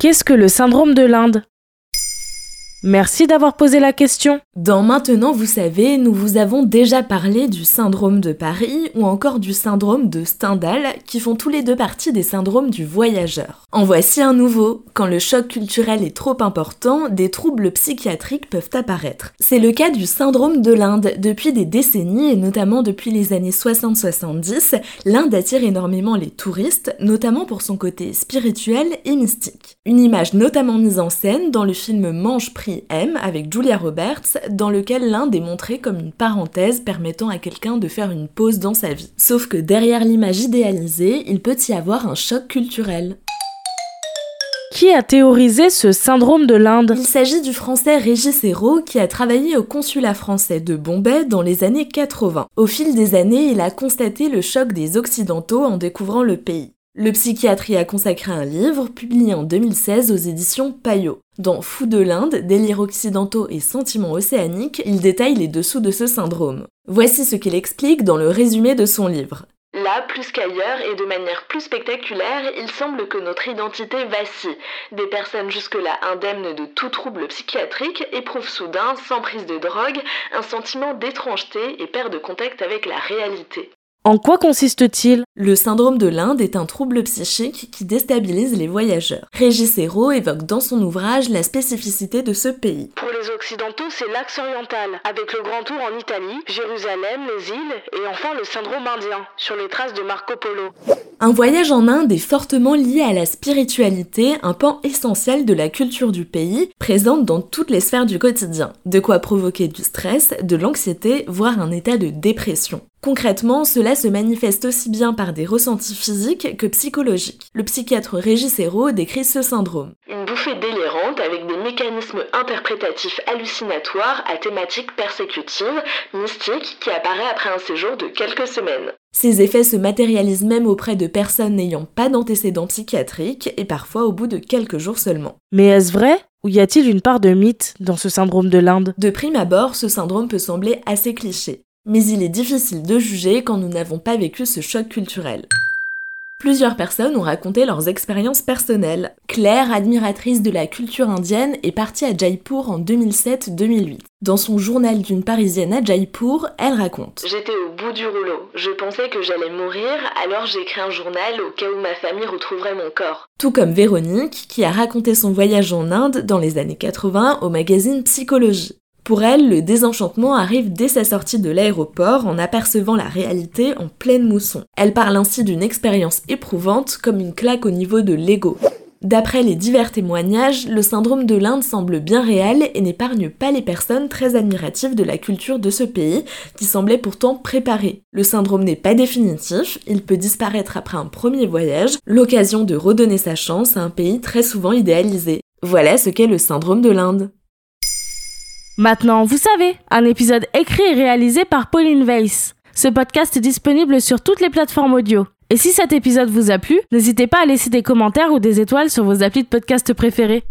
Qu'est-ce que le syndrome de l'Inde ? Merci d'avoir posé la question. Dans Maintenant vous savez, nous vous avons déjà parlé du syndrome de Paris ou encore du syndrome de Stendhal, qui font tous les deux partie des syndromes du voyageur. En voici un nouveau. Quand le choc culturel est trop important, des troubles psychiatriques peuvent apparaître. C'est le cas du syndrome de l'Inde. Depuis des décennies, et notamment depuis les années 60-70, l'Inde attire énormément les touristes, notamment pour son côté spirituel et mystique. Une image notamment mise en scène dans le film Mange, Prie M avec Julia Roberts, dans lequel l'Inde est montrée comme une parenthèse permettant à quelqu'un de faire une pause dans sa vie. Sauf que derrière l'image idéalisée, il peut y avoir un choc culturel. Qui a théorisé ce syndrome de l'Inde ? Il s'agit du français Régis Airault, qui a travaillé au consulat français de Bombay dans les années 80. Au fil des années, il a constaté le choc des Occidentaux en découvrant le pays. Le psychiatre y a consacré un livre, publié en 2016 aux éditions Payot. Dans Fou de l'Inde, délires occidentaux et sentiments océaniques, il détaille les dessous de ce syndrome. Voici ce qu'il explique dans le résumé de son livre. Là, plus qu'ailleurs et de manière plus spectaculaire, il semble que notre identité vacille. Des personnes jusque-là indemnes de tout trouble psychiatrique éprouvent soudain, sans prise de drogue, un sentiment d'étrangeté et perdent contact avec la réalité. En quoi consiste-t-il ? Le syndrome de l'Inde est un trouble psychique qui déstabilise les voyageurs. Régis Airault évoque dans son ouvrage la spécificité de ce pays. Pour les Occidentaux, c'est l'axe oriental, avec le Grand Tour en Italie, Jérusalem, les îles et enfin le syndrome indien, sur les traces de Marco Polo. Un voyage en Inde est fortement lié à la spiritualité, un pan essentiel de la culture du pays, présente dans toutes les sphères du quotidien. De quoi provoquer du stress, de l'anxiété, voire un état de dépression. Concrètement, cela se manifeste aussi bien par des ressentis physiques que psychologiques. Le psychiatre Régis Airault décrit ce syndrome. Une bouffée délirante avec des mécanismes interprétatifs hallucinatoires à thématique persécutive, mystique, qui apparaît après un séjour de quelques semaines. Ces effets se matérialisent même auprès de personnes n'ayant pas d'antécédents psychiatriques et parfois au bout de quelques jours seulement. Mais est-ce vrai ? Ou y a-t-il une part de mythe dans ce syndrome de l'Inde ? De prime abord, ce syndrome peut sembler assez cliché. Mais il est difficile de juger quand nous n'avons pas vécu ce choc culturel. Plusieurs personnes ont raconté leurs expériences personnelles. Claire, admiratrice de la culture indienne, est partie à Jaipur en 2007-2008. Dans son journal d'une Parisienne à Jaipur, elle raconte « J'étais au bout du rouleau. Je pensais que j'allais mourir, alors j'ai écrit un journal au cas où ma famille retrouverait mon corps. » Tout comme Véronique, qui a raconté son voyage en Inde dans les années 80 au magazine Psychologie. Pour elle, le désenchantement arrive dès sa sortie de l'aéroport en apercevant la réalité en pleine mousson. Elle parle ainsi d'une expérience éprouvante comme une claque au niveau de l'ego. D'après les divers témoignages, le syndrome de l'Inde semble bien réel et n'épargne pas les personnes très admiratives de la culture de ce pays, qui semblait pourtant préparée. Le syndrome n'est pas définitif, il peut disparaître après un premier voyage, l'occasion de redonner sa chance à un pays très souvent idéalisé. Voilà ce qu'est le syndrome de l'Inde. Maintenant, vous savez, un épisode écrit et réalisé par Pauline Weiss. Ce podcast est disponible sur toutes les plateformes audio. Et si cet épisode vous a plu, n'hésitez pas à laisser des commentaires ou des étoiles sur vos applis de podcast préférés.